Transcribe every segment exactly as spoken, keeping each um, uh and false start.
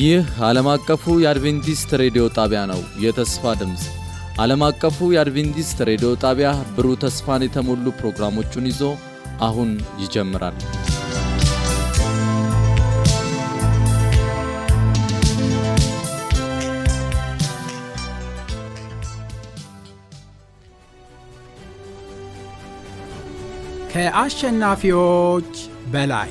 ይህ ዓለም አቀፉ የአድቬንቲስት ሬዲዮ ጣቢያ ነው። የተስፋ ድምጽ ዓለም አቀፉ የአድቬንቲስት ሬዲዮ ጣቢያ ብሩህ ተስፋን የተሞሉ ፕሮግራሞችን ይዞ አሁን ይጀምራል። ከአሸናፊዎች በላይ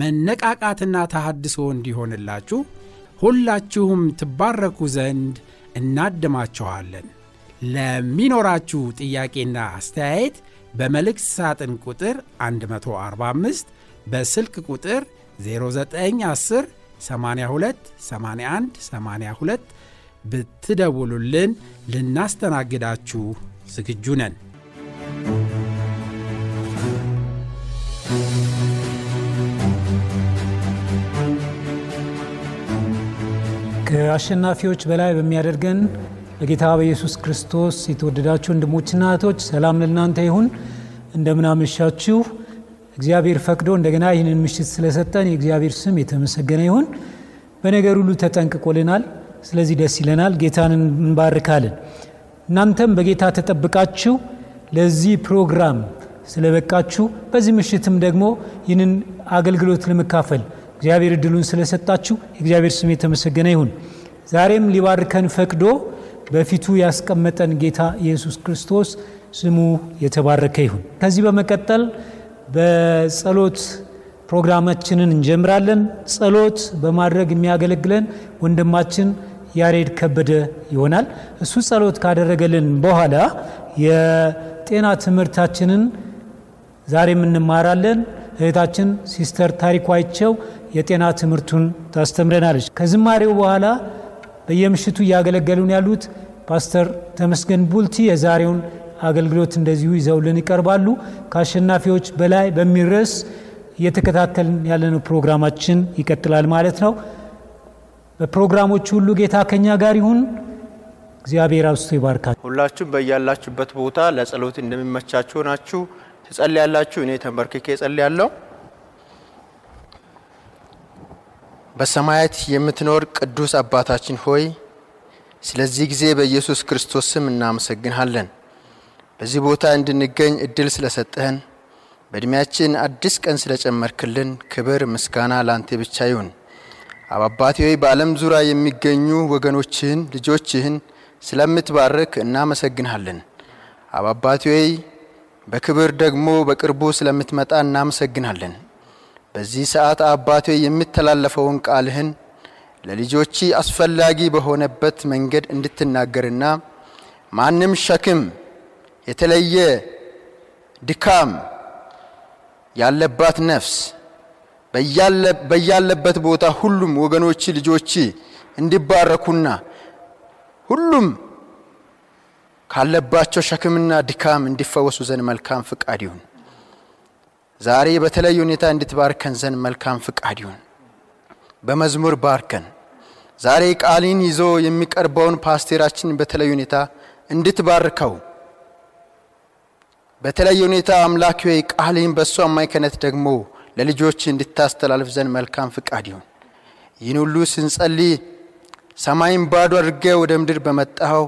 መነቃቃትና ተሐድሶ እንዲሆንላችሁ ሁላችሁም ትባረኩ ዘንድ እናድማችኋለን። ለሚኖራችሁ ጥያቄና አስተያየት በመልእክት ሳጥን ቁጥር አንድ መቶ አርባ አምስት በስልክ ቁጥር ዜሮ ዘጠኝ አስር ሰማንያ ሁለት ሰማንያ አንድ ሰማንያ ሁለት ብትደውሉልን ልናስተናግዳችሁ ዝግጁ ነን። ከአሸናፊዎች በላይ በሚያደርገን በጌታ በኢየሱስ ክርስቶስ የተወደዳችሁ ወንድሞችና እህቶች ሰላም ለእናንተ ይሁን። እንደምን አመሻችሁ። እግዚአብሔር ፈቅዶ እንደገና ይህንን ምሽት ስለሰጠን የእግዚአብሔር ስም የተመሰገነ ይሁን። በነገር ሁሉ ተጠንቅቆልናል። ስለዚህ ደስ ይለናል፣ ጌታን እንባርካለን። እናንተም በጌታ ተጠብቃችሁ ለዚህ ፕሮግራም ስለበቃችሁ በዚህ ምሽትም ደግሞ ይህንን አገልግሎት ለመካፈል እግዚአብሔር እድሉን ስለሰጣችሁ እግዚአብሔር ስም የተመሰገነ ይሁን። ዛሬም ሊባርከን ፈቅዶ በፊቱ ያስቀመጠን ጌታ ኢየሱስ ክርስቶስ ስሙ የተባረከ ይሁን። ከዚህ በመቀጠል በጸሎት ፕሮግራማችንን እንጀምራለን። ጸሎት በማድረግ የሚያገለግለን ወንድማችን ያሬድ ከበደ ይሆናል። እሱ ጸሎት ካደረገልን በኋላ የጤና ትምህርታችንን ዛሬም እንማራለን። እህታችን ሲስተር ታሪኳቸው የጤና ትምህርቱን ታስተምረናለች። ከዝማሬው በኋላ በየምሽቱ ያገለገሉን ያሉት ፓስተር ተመስገን ቡልቲ የዛሬውን አገልግሎት እንደዚሁ ይዘውልን ይቀርባሉ። ከአሸናፊዎች በላይ በሚረስ እየተከታተልን ያለነው ፕሮግራማችን ይቀጥላል ማለት ነው። በፕሮግራሞቹ ሁሉ ጌታ ከኛ ጋር ይሁን። እግዚአብሔር አብስቶ ይባርካችሁ። ሁላችሁም በእያላችሁበት ቦታ ለጸሎት እንደሚመቻችሁ ናችሁ ተጸልያላችሁ። እኔ ተንበርክኬ ጸልያለሁ። በሰማያት የምትኖር ቅዱስ አባታችን ሆይ ስለዚህ ጊዜ በኢየሱስ ክርስቶስ ስም እናመሰግንሃለን። በዚህ ቦታ እንድንገኝ እድል ስለሰጠህን በእድሜያችን አዲስ ቀን ስለጨመርክልን ክብር ምስጋና ላንተ ብቻ ይሁን። አባባቴ ሆይ በዓለም ዙሪያ የሚገኙ ወገኖችህን ልጆችህን ስለምትባርክ እናመሰግንሃለን። አባባቴ ሆይ በክብር ደግሞ በቅርቡ ስለምትመጣ እናመሰግናለን። በዚህ ሰዓት አባቴ የምትተላለፈውን ቃልህን ለልጆች አስፈላጊ በሆነበት መንገድ እንድትናገርና ማንም ሸክም የተለየ ድካም ያለባት ነፍስ በያለ በያለበት ቦታ ሁሉም ወገኖች ልጆች እንዲባረኩና ሁሉም ካለባቸው ሸክምና ድካም እንዲፈወሱ ዘን መልካም ፍቃድ ይሁን። ዛሬ በተለየ ሁኔታ እንድትባርከን ዘን መልካም ፍቃድ ይሁን። በመዝሙር ባርከን። ዛሬ ቃልን ይዞ የሚቀርበውን ፓስተራችን በተለየ ሁኔታ እንድትባርከው። በተለየ ሁኔታ አምላክ ሆይ ቃልን በእሱ አማካኝነት ደግሞ ለልጆች እንድታስተላልፍ ዘን መልካም ፍቃድ ይሁን። ይህን ሁሉ ስንጸልይ ሰማይን ባዶ አድርገህ ወደ ምድር በመጣኸው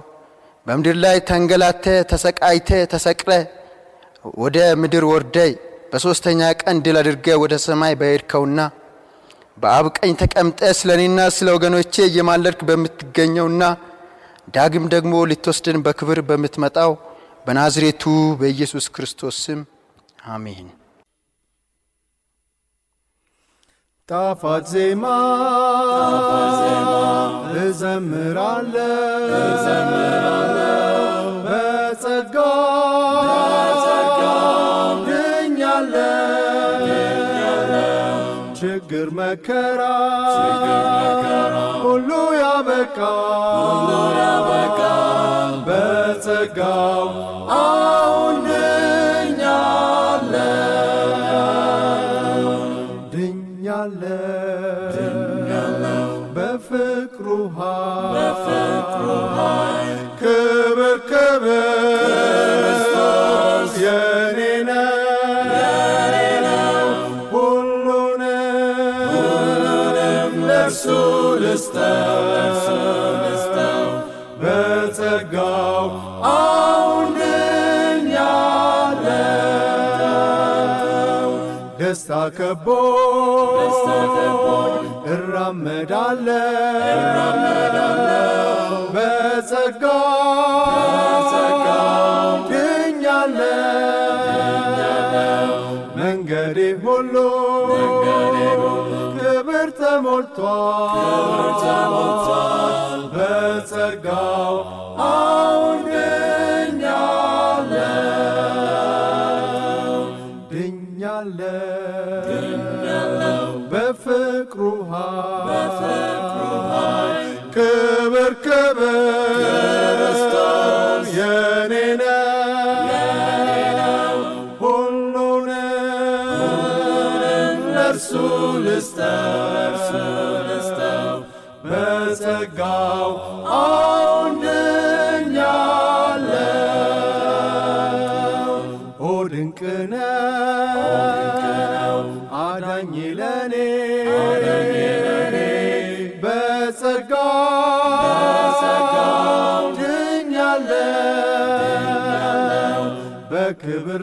በምድር ላይ ተንገላተ ተሰቃይተ ተሰቅለ ወደ ምድር ወርደ በሶስተኛ ቀን ድል አድርገ ወደ ሰማይ በሄድከውና በአብቀኝ ተቀምጠ ስለኔና ስለ ወገኖቼ የማለድክ በመትገኘውና ዳግም ደግሞ ሊተወስደን በክብር በመትመጣው በናዝሬቱ በኢየሱስ ክርስቶስ ስም አሜን። ታፋዜማ ታፋዜማ እዘምራለ እዘምራለ ጸጋ ጸጋ ድኛለ ድኛለ ችግር መከራ ሁሉ ያበቃ በጸጋው አሁን ድኛለሁ ድኛለሁ በፍቅሩ ኃይል ክብር ክብር በጸጋው አሁን ድኛለሁ ደስታ ከቦኝ እራመዳለሁ በጸጋው ድኛለሁ መንገዴ ሁሉ ተሞልቷል በጸጋው አሁን ድኛለሁ ድኛለሁ በፍቅሩ ኃይል ክብር ክብር የኔ ነው ሁሉንም ለእርሱ ልስጠው በጸጋው አሁን ድኛለሁ ኦ ድንቅ ነው አዳኝ ለኔ በጸጋው ድኛለሁ በክብር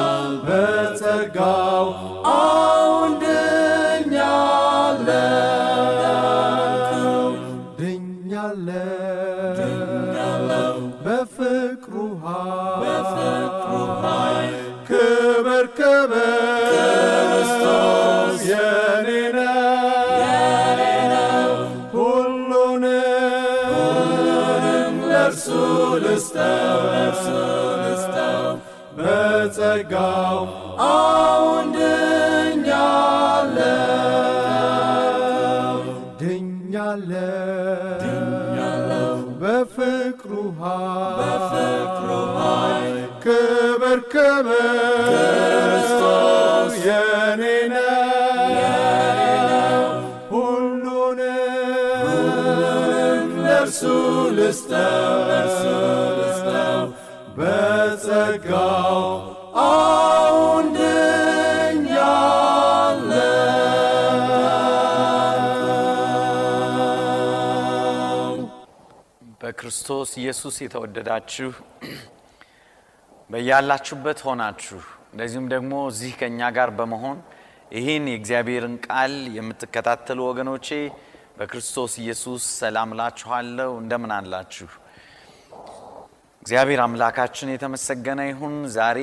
በጸጋው አሁን ድኛለሁ ድኛለሁ በፍቅሩ ኃይል ክብር ክብር የኔ ነው ሁሉንም ለእርሱ ልስጠው በጸጋው አሁን ድኛለሁ ድኛለሁ በፍቅሩ ኃይል ክብር ክብር የኔ ነው ሁሉንም ለእርሱ ልስጠው በጸጋው አሁን ድኛለሁ በክርስቶስ ኢየሱስ የተወደዳችሁ በእያላችሁበት ሆናችሁ እንደዚሁም ደግሞ እዚህ ከኛ ጋር በመሆን ይሄን የእግዚአብሔርን ቃል የምትከታተሉ ወገኖቼ በክርስቶስ ኢየሱስ ሰላም ላችኋለሁ እንደምን አላችሁ እግዚአብሔር አምላካችን የተመሰገነ ይሁን ዛሬ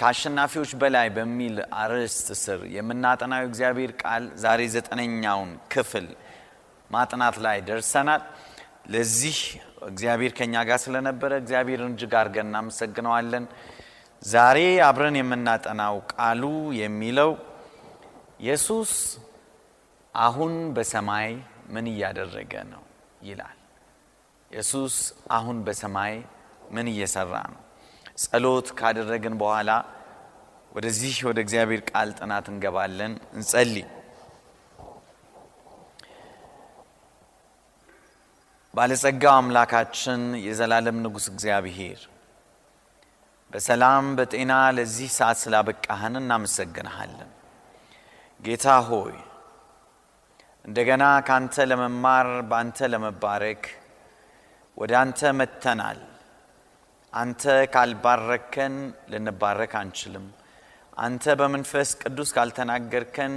በአሸናፊዎች በላይ በሚል አርዕስት ስር የምናጠናው እግዚአብሔር ቃል ዛሬ ዘጠነኛውን ክፍል ማጥናት ላይ ደርሰናል ለዚህ እግዚአብሔር ከኛ ጋር ስለነበረ እግዚአብሔርን እጅግ አድርገን እናመሰግነዋለን ዛሬ አብረን የምናጠናው ቃሉ የሚለው ኢየሱስ አሁን በሰማይ ምን ያደረገ ነው ይላል ኢየሱስ አሁን በሰማይ ምን እየሰራ ነው ጸሎት ካደረግን በኋላ ወደዚህ ወደ እግዚአብሔር ቃል ጥናት እንገባለን እንጸልይ ባለጸጋው አምላካችን የዘላለም ንጉስ እግዚአብሔር በሰላም በጤና ለዚህ ሰዓት ስላበቃህን እናመሰግንሃለን ጌታ ሆይ እንደገና ካንተ ለመማር ባንተ ለመባረክ ወዳንተ መተናል አንተ ካልባረከን ለነባረክ አንችልም አንተ በመንፈስ ቅዱስ ካልተናገርከን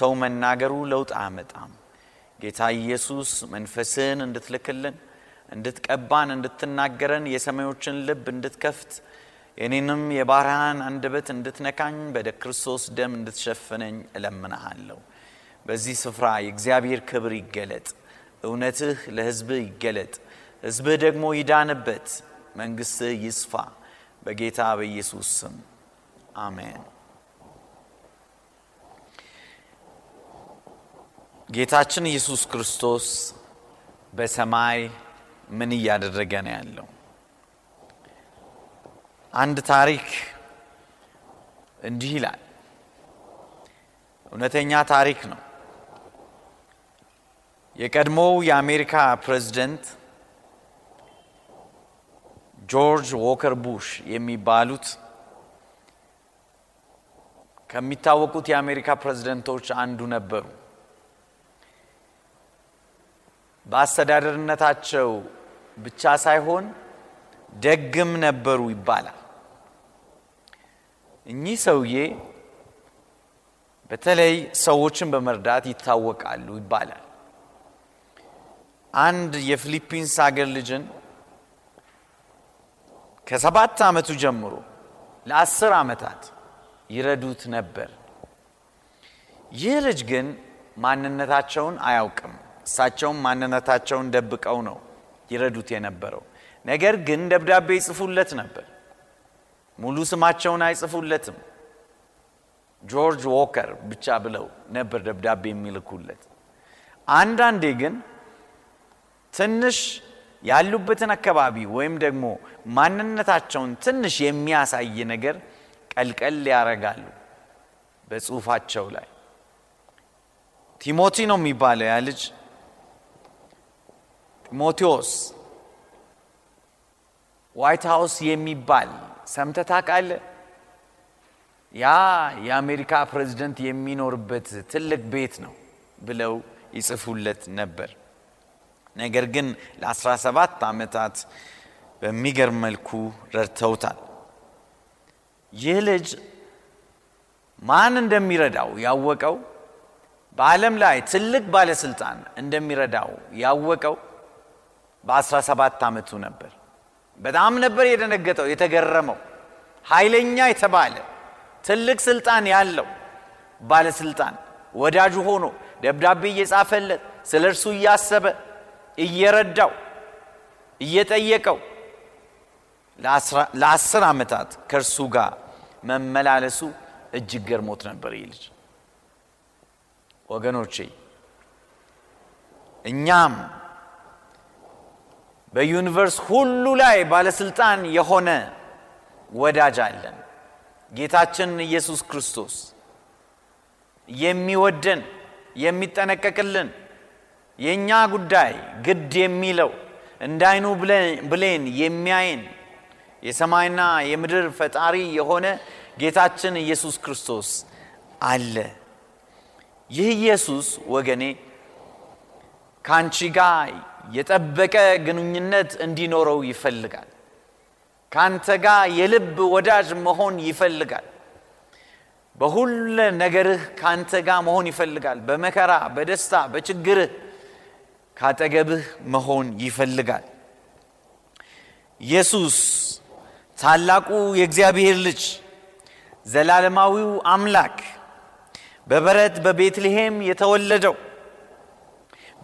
ሰው መናገሩ ለውጥ አመጣም ጌታ ኢየሱስ መንፈስን እንድትልክልን እንድትቀባን እንድትናገረን የሰማዮችን ልብ እንድትከፍት የኔንም የባራን አንደበት እንድትነካኝ በክርስቶስ ደም እንድትሸፈነኝ እለምንሃለሁ በዚህ ስፍራ የእግዚአብሔር ክብር ይገለጥ እውነትህ ለሕዝብ ይገለጥ ሕዝብ ደግሞ ይዳንበት መንግሥትህ ይስፋ በጌታ በኢየሱስ ስም አሜን። ጌታችን ኢየሱስ ክርስቶስ በሰማይ ምን ያደረገ ነው ያለው? አንድ ታሪክ እንዲህ ይላል። እውነተኛ ታሪክ ነው። የቀድሞው የአሜሪካ ፕሬዝዳንት ጆርጅ ዎከር ቡሽ የሚባሉት ከሚታወቁት የአሜሪካ ፕሬዝዳንቶች አንዱ ነበሩ። ባስተዳደርነታቸው ብቻ ሳይሆን ደግም ነበሩ ይባላል። እኚህ ሰውዬ በተለይ ሰዎችን በመርዳት ይታወቃሉ ይባላል። አንድ የፊሊፒንስ ሀገር ልጅን ከሰባት አመቱ ጀምሮ ለአስር አመታት ይረዱት ነበር። ይህ ልጅ ግን ማንነታቸውን አያውቅም። ሳቸውም ማንነታቸውን ደብቀው ነው ይረዱት የነበረው። ነገር ግን ደብዳቤ ይጽፉለት ነበር። ሙሉ ስማቸውን አይጽፉለትም። ጆርጅ ዎከር ብቻ ብለው ነበር ደብዳቤ የሚልኩለት። አንዳንዴ ግን ትንሽ ያሉበትን አከባቢ ወይም ደግሞ ማንነታቸውን ትንሽ የሚያሳይ ነገር ቀልቀል ያረጋሉ በጽሁፋቸው ላይ። ቲሞቲ ነው የሚባለው ያ ልጅ። ቲሞቴዎስ ዋይት ሃውስ የሚባል ሰምተታቃለ? ያ የአሜሪካ ፕሬዝዳንት የሚኖርበት ትልቅ ቤት ነው ብለው ይጽፉለት ነበር። ነገር ግን ለ17 አመታት በሚገርም መልኩ ረድተውታል። ይህ ልጅ ማን እንደሚረዳው ያወቀው፣ በአለም ላይ ትልቅ ባለስልጣን እንደሚረዳው ያወቀው በ17 አመቱ ነበር። በጣም ነበር የደነገጠው የተገረመው። ኃይለኛ የተባለ ትልቅ ስልጣን ያለው ባለስልጣን ወዳጁ ሆኖ ደብዳቤ እየጻፈለት ስለርሱ ያሰበ እየረዳው እየጠየቀው ለ10 አመታት ከርሱ ጋር መመላለሱ እጅግ ገርሞት ነበር ይልጅ። ወገኖቼ እኛም በዩኒቨርስ ሁሉ ላይ ባለስልጣን የሆነ ወዳጅ አለን። ጌታችን ኢየሱስ ክርስቶስ የሚወደን የሚጠነቀቅልን የኛ ጉዳይ ግድ የሚለው እንዳይኑ ብለን የሚያይን የሰማይና የምድር ፈጣሪ የሆነ ጌታችን ኢየሱስ ክርስቶስ አለ። ይህ ኢየሱስ ወገኔ ካንቺ ጋር የጠበቀ ግንኙነት እንዲኖረው ይፈልጋል። ካንተ ጋር የልብ ወዳጅ መሆን ይፈልጋል። በሁሉ ነገርህ ካንተ ጋር መሆን ይፈልጋል። በመከራ በደስታ በችግርህ ካጠገብህ መሆን ይፈልጋል። ኢየሱስ ታላቁ የእግዚአብሔር ልጅ ዘላለማዊው አምላክ በበረት በቤትልሔም የተወለደው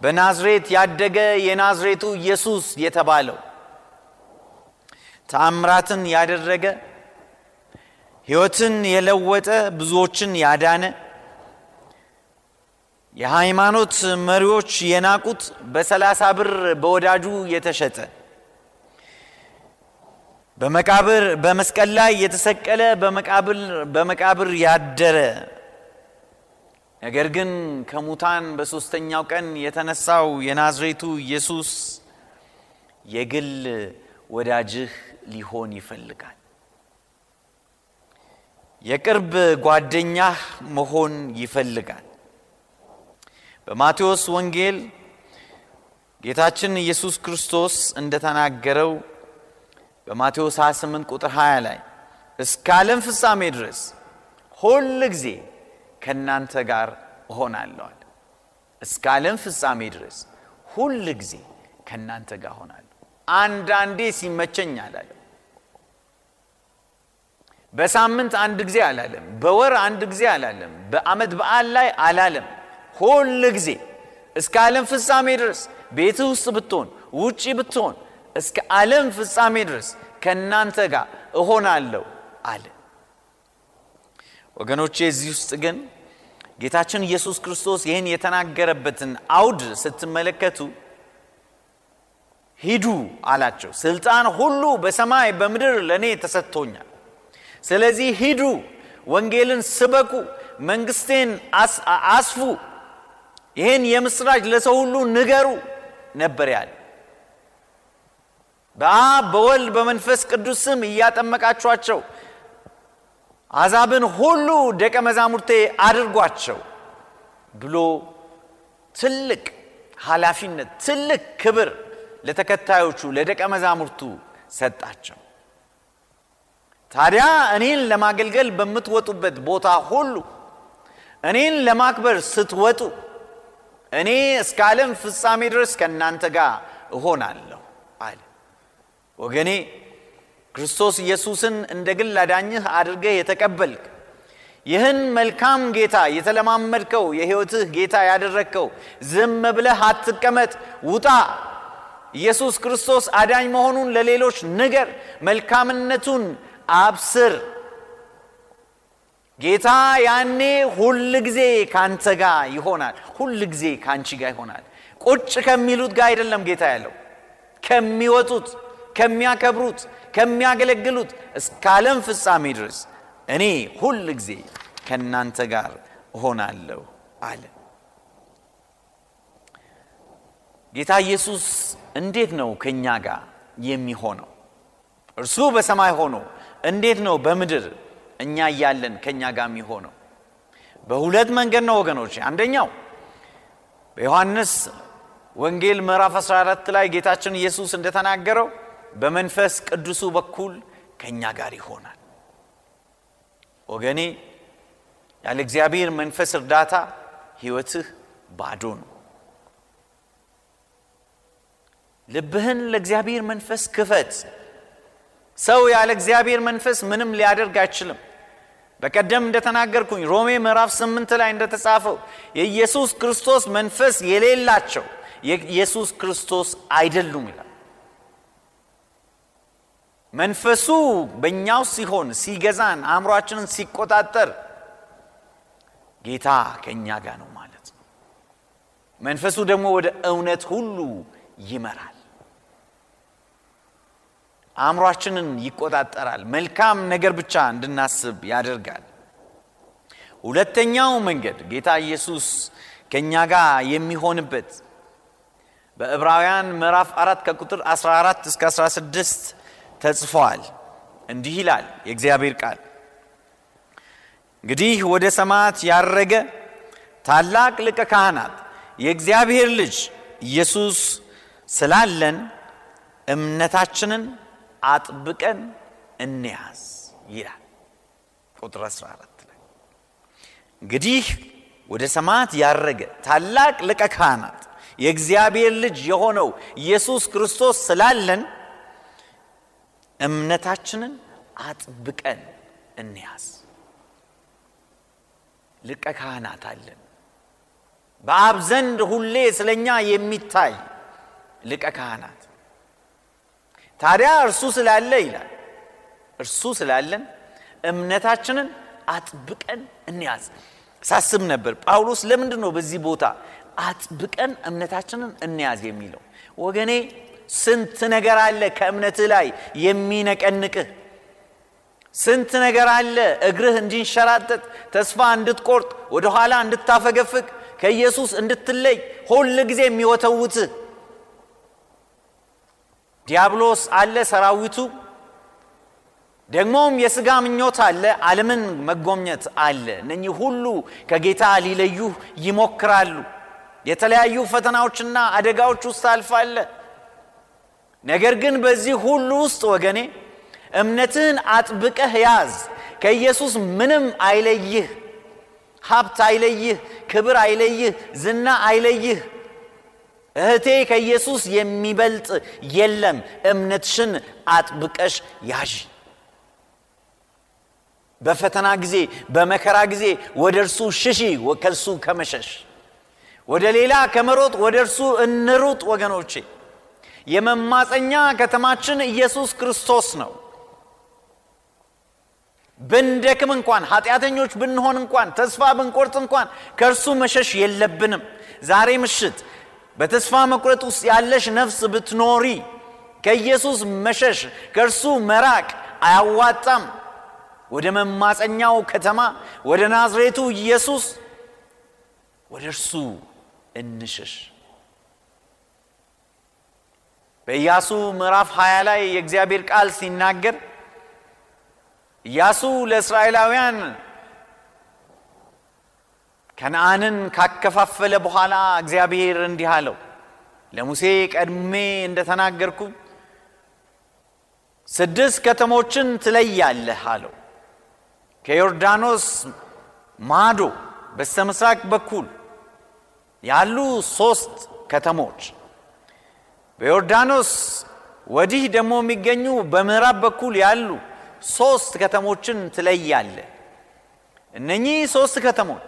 በናዝሬት ያደገ የናዝሬቱ ኢየሱስ የተባለው ተአምራትን ያደረገ ሕይወትን የለወጠ ብዙዎችን ያዳነ የሃይማኖት መሪዎች የናቁት በ30 ብር በወዳጁ የተሸጠ በመቃብር በመስቀል ላይ የተሰቀለ በመቃብር በመቃብር ያደረ ነገር ግን ከሙታን በሶስተኛው ቀን የተነሳው የናዝሬቱ ኢየሱስ የግል ወዳጅህ ሊሆን ይፈልጋል። የቅርብ ጓደኛህ መሆን ይፈልጋል። በማቴዎስ ወንጌል ጌታችን ኢየሱስ ክርስቶስ እንደተናገረው በማቴዎስ ሃያ ስምንት ቁጥር ሃያ ላይ እስከ ዓለም ፍጻሜ ድረስ ሁልጊዜ ከናንተ ጋር ሆናለሁ አለ። እስከ ዓለም ፍጻሜ ድረስ ሁልጊዜ ከናንተ ጋር ሆናለሁ፣ አንዳንዴ ሲመቸኝ አላለም። በሳምንት አንድ ጊዜ አላለም፣ በወር አንድ ጊዜ አላለም፣ በአመት በዓል ላይ አላለም። ሁልጊዜ እስከ ዓለም ፍጻሜ ድረስ ቤት ውስጥ ብትሆን ውጪ ብትሆን እስከ ዓለም ፍጻሜ ድረስ ከናንተ ጋር እሆናለሁ አለ። ወገኖቼ እዚህ ውስጥ ግን ጌታችን ኢየሱስ ክርስቶስ ይሄን የተናገረበትን አውድ ስትመለከቱ ሂዱ አላቸው። ስልጣን ሁሉ በሰማይ በምድር ለኔ ተሰጥቶኛል። ስለዚህ ሂዱ፣ ወንጌልን ስበኩ፣ መንግስቴን አስፉ፣ ይሄን የምስራች ለሰው ሁሉ ንገሩ ነበር ያለ። በአቦል በመንፈስ ቅዱስም ያጠመቃችኋቸው አዛብን ሁሉ ደቀ መዛሙርቴ አድርጓቸው ብሎ ትልቅ ኃላፊነት ትልቅ ክብር ለተከታዮቹ ለደቀ መዛሙርቱ ሰጣቸው። ታዲያ እኔን ለማገልገል በመትወጡበት ቦታ ሁሉ እኔን ለማክበር ስትወጡ እኔ እስከ ዓለም ፍጻሜ ድረስ ከናንተ ጋር እሆናለሁ አለ። ወገኔ ክርስቶስ ኢየሱስን እንደግል አዳኝህ አድርገህ የተቀበልክ ይህን መልካም ጌታ የተለማመድከው የሕይወትህ ጌታ ያደረከው ዝም ብለህ አትቀመጥ፣ ውጣ፣ ኢየሱስ ክርስቶስ አዳኝ መሆኑን ለሌሎች ንገር፣ መልካምነቱን አብስር። ጌታ ያኔ ሁሉ ጊዜ ካንተ ጋር ይሆናል፣ ሁሉ ጊዜ ካንቺ ጋር ይሆናል። ቁጭ ከሚሉት ጋር አይደለም ጌታ ያለው፣ ከሚወጡት ከሚያከብሩት ከሚያገለግሉት እስከ ዓለም ፍጻሜ ድረስ እኔ ሁሉ ጊዜ ከናንተ ጋር እሆናለሁ አለ። ጌታ ኢየሱስ እንዴት ነው ከኛ ጋር የሚሆነው? እርሱ በሰማይ ሆኖ እንዴት ነው በምድር እኛ ያያለን ከኛ ጋር የሚሆነው? በሁለት መንገድ ነው ወገኖች። አንደኛው በዮሐንስ ወንጌል ምዕራፍ አስራ አራት ላይ ጌታችን ኢየሱስ እንደተናገረው በመንፈስ ቅዱስ በኩል ከኛ ጋር ይሆናል። ወገኔ ያለ እግዚአብሔር መንፈስ እርዳታ ሕይወትህ ባዶ ነው። ልብህን ለእግዚአብሔር መንፈስ ክፈት። ሰው ያለ እግዚአብሔር መንፈስ ምንም ሊያደርግ አይችልም። በቀደም እንደተናገርኩኝ ሮሜ ምዕራፍ ስምንት ላይ እንደተጻፈው የኢየሱስ ክርስቶስ መንፈስ የሌላቸው የኢየሱስ ክርስቶስ አይደሉም ይላል። መንፈሱ በእኛው ሲሆን ሲገዛን አእምሮአችንን ሲቆጣጠር ጌታ ከኛ ጋር ነው ማለት ነው። መንፈሱ ደግሞ ወደ እውነት ሁሉ ይመራል፣ አእምሮአችንን ይቆጣጠራል፣ መልካም ነገር ብቻ እንድናስብ ያደርጋል። ሁለተኛው መንገድ ጌታ ኢየሱስ ከኛ ጋር የሚሆንበት በዕብራውያን ምዕራፍ አራት ከቁጥር አስራ አራት እስከ አስራ ስድስት ተጽፏል። እንዲህ ይላል የእግዚአብሔር ቃል፣ እንግዲህ ወደ ሰማያት ያረገ ታላቅ ሊቀ ካህናት የእግዚአብሔር ልጅ ኢየሱስ ስላለን እምነታችንን አጥብቀን እንያዝ ይላል ቁጥር አስራ አራት ላይ። እንግዲህ ወደ ሰማያት ያረገ ታላቅ ሊቀ ካህናት የእግዚአብሔር ልጅ የሆነው ኢየሱስ ክርስቶስ ስላለን እምነታችንን አጥብቀን እንያዝ። ሊቀ ካህናት አለን። በአብ ዘንድ ሁሌ ስለኛ የሚታይ ሊቀ ካህናት። ታዲያ እርሱ ስላለ ይላል እርሱ ስላለን እምነታችንን አጥብቀን እንያዝ። ሳስብ ነበር ጳውሎስ ለምንድን ነው በዚህ ቦታ አጥብቀን እምነታችንን እንያዝ የሚለው? ወገኔ ስንት ነገር አለ ከእምነትህ ላይ የሚነቀንቅህ፣ ስንት ነገር አለ እግርህ እንዲንሸራተት፣ ተስፋ እንድትቆርጥ፣ ወደ ኋላ እንድታፈገፍግ፣ ከኢየሱስ እንድትለይ ሁሉ ጊዜ የሚወተውትህ ዲያብሎስ አለ ሰራዊቱ። ደግሞም የሥጋ ምኞት አለ፣ ዓለምን መጎምኘት አለ። እነኚህ ሁሉ ከጌታ ሊለዩ ይሞክራሉ። የተለያዩ ፈተናዎችና አደጋዎች ውስጥ አልፋለ። ነገር ግን በዚህ ሁሉ ውስጥ ወገኔ እምነትህን አጥብቀህ ያዝ። ከኢየሱስ ምንም አይለይህ፣ ሀብት አይለይህ፣ ክብር አይለይህ፣ ዝና አይለይህ። እህቴ ከኢየሱስ የሚበልጥ የለም። እምነትሽን አጥብቀሽ ያዥ። በፈተና ጊዜ በመከራ ጊዜ ወደርሱ ሽሺ፣ ወከልሱ ከመሸሽ ወደ ሌላ ከመሮጥ ወደርሱ እንሩጥ። ወገኖቼ የመማፀኛ ከተማችን ኢየሱስ ክርስቶስ ነው። በእንደከም እንኳን ኃጢያተኞች ብንሆን እንኳን ተስፋ ብንቆርጥ እንኳን ከርሱ መሸሽ የለብንም። ዛሬ ምሽት በተስፋ መቁረጥ ውስጥ ያለሽ ነፍስ ብትኖሪ ከኢየሱስ መሸሽ ከርሱ መራቅ አያዋጣም። ወደ መማፀኛው ከተማ ወደ ናዝሬቱ ኢየሱስ ወደርሱ እንሽሽ። በኢያሱ ምዕራፍ ሃያ ላይ የእግዚአብሔር ቃል ሲናገር ኢያሱ ለእስራኤላውያን ከነአንን ካከፋፈለ በኋላ እግዚአብሔር እንዲህ አለው፣ ለሙሴ ቀድሜ እንደተናገርኩ ስድስት ከተሞችን ትለያለህ አለው። ከዮርዳኖስ ማዶ በስተምስራቅ በኩል ያሉ ሶስት ከተሞች፣ በዮርዳኖስ ወዲህ ደግሞ የሚገኙ በመራብ በኩል ያሉ ሶስት ከተሞችን ትለያለህ። እነኚህ ሶስት ከተሞች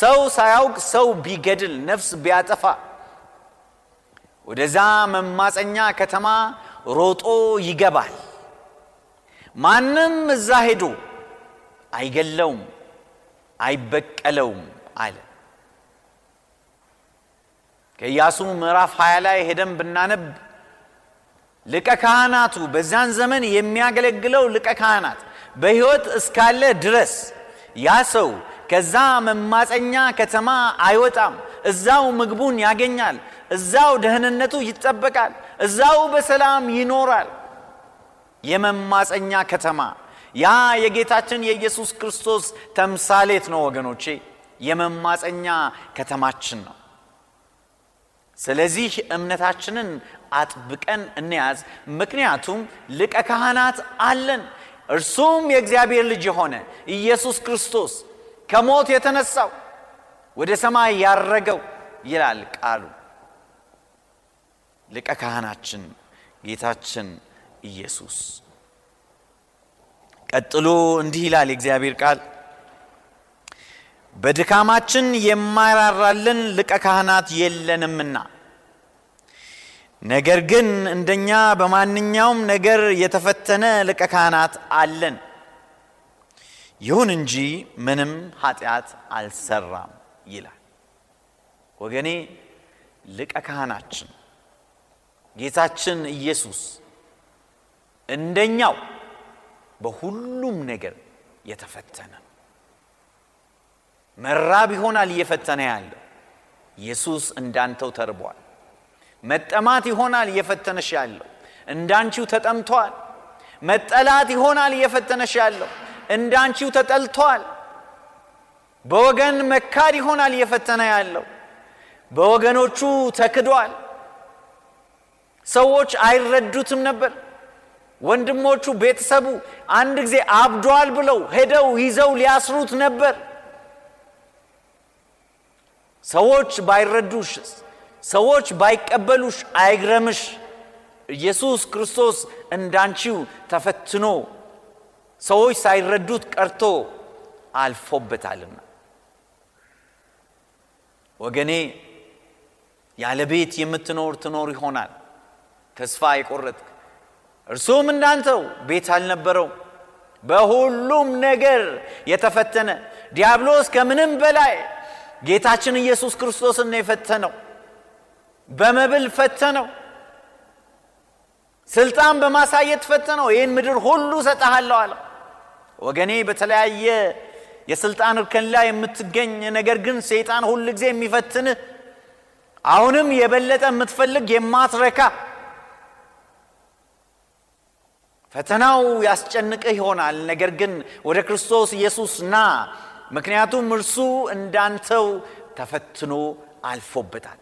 ሰው ሳያውቅ ሰው ቢገድል ነፍስ ቢያጠፋ ወደዛ መማፀኛ ከተማ ሮጦ ይገባል። ማንም እዛ ሄዶ አይገለውም አይበቀለውም አለ። ከኢያሱ ምዕራፍ ሃያ ላይ ሄደን ብናነብ ሊቀ ካህናቱ በዛን ዘመን የሚያገለግለው ሊቀ ካህናት በሕይወት እስካለ ድረስ ያሰው ከዛ መማፀኛ ከተማ አይወጣም። እዛው ምግቡን ያገኛል፣ እዛው ደህንነቱ ይጠበቃል፣ እዛው በሰላም ይኖራል። የመማፀኛ ከተማ ያ የጌታችን የኢየሱስ ክርስቶስ ተምሳሌት ነው ወገኖቼ፣ የመማፀኛ ከተማችን ነው። ስለዚህ እምነታችንን አጥብቀን እንያዝ። ምክንያቱም ሊቀ ካህናት አለን፣ እርሱም የእግዚአብሔር ልጅ ሆነ ኢየሱስ ክርስቶስ ከሞት የተነሳው ወደ ሰማይ ያረገው ይላል ቃሉ። ሊቀ ካህናችን ጌታችን ኢየሱስ። ቀጥሎ እንዲህ ይላል የእግዚአብሔር ቃል፣ በድካማችን የማይራራልን ሊቀ ካህናት የለንምና ነገር ግን እንደኛ በማንኛውም ነገር የተፈተነ ሊቀ ካህናት አለን፣ ይሁን እንጂ ምንም ኃጢያት አልሰራም ይላል። ወገኔ ሊቀ ካህናችን ጌታችን ኢየሱስ እንደኛው በሁሉም ነገር የተፈተነ መራብ ይሆናል እየፈተነ ያለው ኢየሱስ እንዳንተው ተርቧል። መጠማት ይሆናል እየፈተነሽ ያለው እንዳንቺው ተጠምቷል። መጠላት ይሆናል እየፈተነሽ ያለው እንዳንቺው ተጠልቷል። በወገን መካድ ይሆናል እየፈተነ ያለው በወገኖቹ ተክዷል። ሰዎች አይረዱትም ነበር። ወንድሞቹ ቤተሰቡ አንድ ጊዜ አብዷል ብለው ሄደው ይዘው ሊያስሩት ነበር። ሰዎች ባይረዱሽ ሰዎች ባይቀበሉሽ አይግረምሽ። ኢየሱስ ክርስቶስ እንዳንቺው ተፈትኖ ሰዎች ሳይረዱት ቀርቶ አልፎበታልና ወገኔ ያለ ቤት የምትኖር ትኖር ይሆናል ተስፋ አይቆረጥክ። እርሱም እንዳንተው ቤት አልነበረው፣ በሁሉም ነገር የተፈተነ ዲያብሎስ ከምንም በላይ ጌታችን ኢየሱስ ክርስቶስን ነው የፈተነው። በመብል ፈተነው፣ ስልጣን በማሳየት ፈተነው። ይሄን ምድር ሁሉ ሰጣሃለው አለ። ወገኔ በተለያየ የስልጣን እርከን ላይ የምትገኝ ነገር ግን ሰይጣን ሁሉ ጊዜ የሚፈትን አሁንም የበለጠ የምትፈልግ የማትረካ ፈተናው ያስጨንቅህ ይሆናል። ነገር ግን ወደ ክርስቶስ ኢየሱስና ምክንያቱም እርሱ እንዳንተው ተፈትኖ አልፎበታል።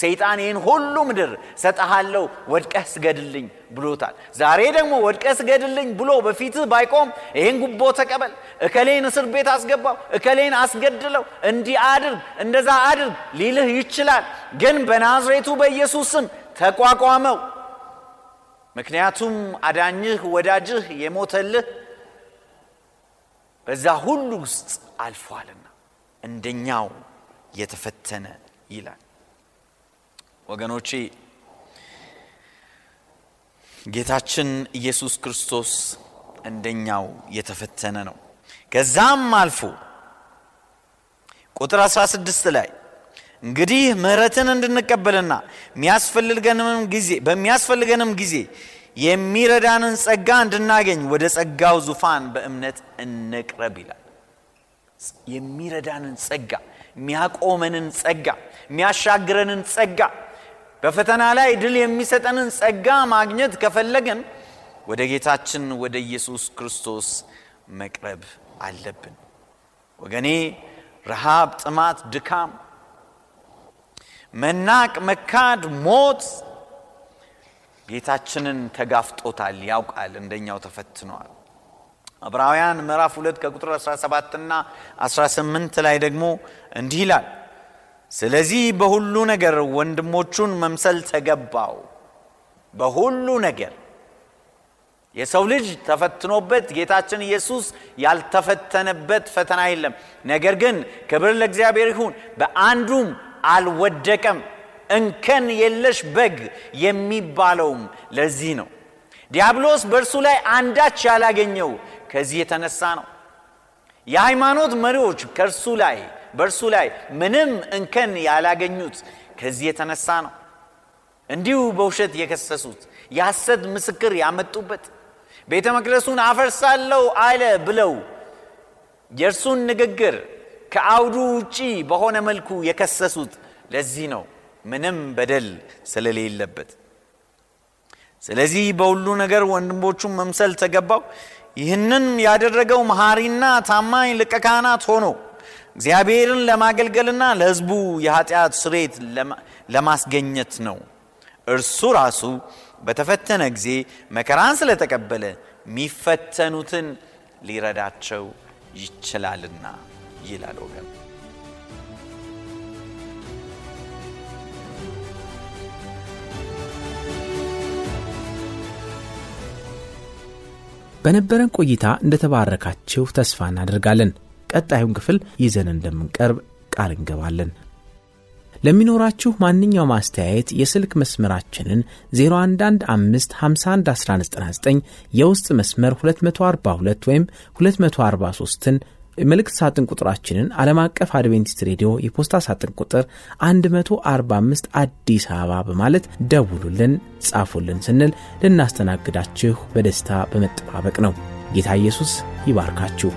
ሰይጣን ይሄን ሁሉ ምድር ሰጣሃለው ወድቀህ ስገድልኝ ብሎታል። ዛሬ ደግሞ ወድቀህ ስገድልኝ ብሎ በፊት ባይቆም ይሄን ጉቦ ተቀበል፣ እከሌን እስር ቤት አስገባው፣ እከሌን አስገድለው፣ እንዲህ አድርግ እንደዛ አድርግ ሊልህ ይችላል። ግን በናዝሬቱ በኢየሱስም ተቋቋመው። ምክንያቱም አዳኝህ ወዳጅህ የሞተልህ በዛ ሁሉ ውስጥ አልፏልና እንደኛው የተፈተነ ይላል። ወገኖቼ ጌታችን ኢየሱስ ክርስቶስ እንደኛው የተፈተነ ነው። ከዛም አልፎ ቁጥር አስራ ስድስት ላይ እንግዲህ ምህረትን እንድንቀበልና ሚያስፈልገንም ጊዜ በሚያስፈልገንም ጊዜ የሚረዳንን ጸጋ እንድናገኝ ወደ ጸጋው ዙፋን በእምነት እንቅረብ ይላል። የሚረዳንን ጸጋ ሚያቆመንን ጸጋ ሚያሻግረንን ጸጋ በፈተና ላይ ድል የሚሰጠንን ጸጋ ማግኘት ከፈለግን ወደ ጌታችን ወደ ኢየሱስ ክርስቶስ መቅረብ አለብን። ወገኔ ረሃብ፣ ጥማት፣ ድካም፣ መናቅ፣ መካድ፣ ሞት ጌታችንን ተጋፍጦታል፣ ያውቃል፣ እንደኛው ተፈትኗል። ዕብራውያን ምዕራፍ ሁለት ከቁጥር አስራ ሰባት እና አስራ ስምንት ላይ ደግሞ እንዲህ ይላል፣ ስለዚህ በሁሉ ነገር ወንድሞቹን መምሰል ተገባው። በሁሉ ነገር የሰው ልጅ ተፈትኖበት ጌታችን ኢየሱስ ያልተፈተነበት ፈተና የለም። ነገር ግን ክብር ለእግዚአብሔር ይሁን በአንዱም አልወደቀም። እንከን የለሽ በግ የሚባለውም ለዚህ ነው። ዲያብሎስ በርሱ ላይ አንዳች ያላገኘው ከዚህ የተነሳ ነው። የሃይማኖት መሪዎች ከርሱ ላይ በርሱ ላይ ምንም እንከን ያላገኙት ከዚህ የተነሳ ነው። እንዲሁ በውሸት የከሰሱት ያሰድ ምስክር ያመጡበት ቤተ መቅደሱን አፈርሳለሁ አለ ብለው የርሱን ንግግር ከአውዱ ውጪ በሆነ መልኩ የከሰሱት ለዚህ ነው፣ ምንም በደል ስለሌለበት። ስለዚህ በሁሉ ነገር ወንድሞቹን መምሰል ተገባው። ይህንን ያደረገው መሐሪና ታማኝ ሊቀ ካህናት ሆኖ እግዚአብሔርን ለማገልገልና ለሕዝቡ የኃጢአት ስርየት ለማስገኘት ነው። እርሱ ራሱ በተፈተነ ጊዜ መከራን ስለተቀበለ ሚፈተኑትን ሊረዳቸው ይችላልና ይላል። ወገን በነበረን ቆይታ እንደተባረካችሁ ተስፋ እናደርጋለን። ቀጣዩን ክፍል ይዘን እንደምንቀርብ ቃል እንገባለን። ለሚኖራችሁ ማንኛውም አስተያየት የስልክ መስመራችንን ዜሮ አንድ አንድ አምስት ሀምሳ አንድ አስራ ዘጠኝ ዘጠና ዘጠኝ የውስጥ መስመር ሁለት መቶ አርባ ሁለት ወይም ሁለት መቶ አርባ ሶስትን መልእክት ሳጥን ቁጥራችንን ዓለም አቀፍ አድቬንቲስት ሬዲዮ የፖስታ ሳጥን ቁጥር መቶ አርባ አምስት አዲስ አበባ በማለት ደውሉልን፣ ጻፉልን ስንል ልናስተናግዳችሁ በደስታ በመጠባበቅ ነው። ጌታ ኢየሱስ ይባርካችሁ።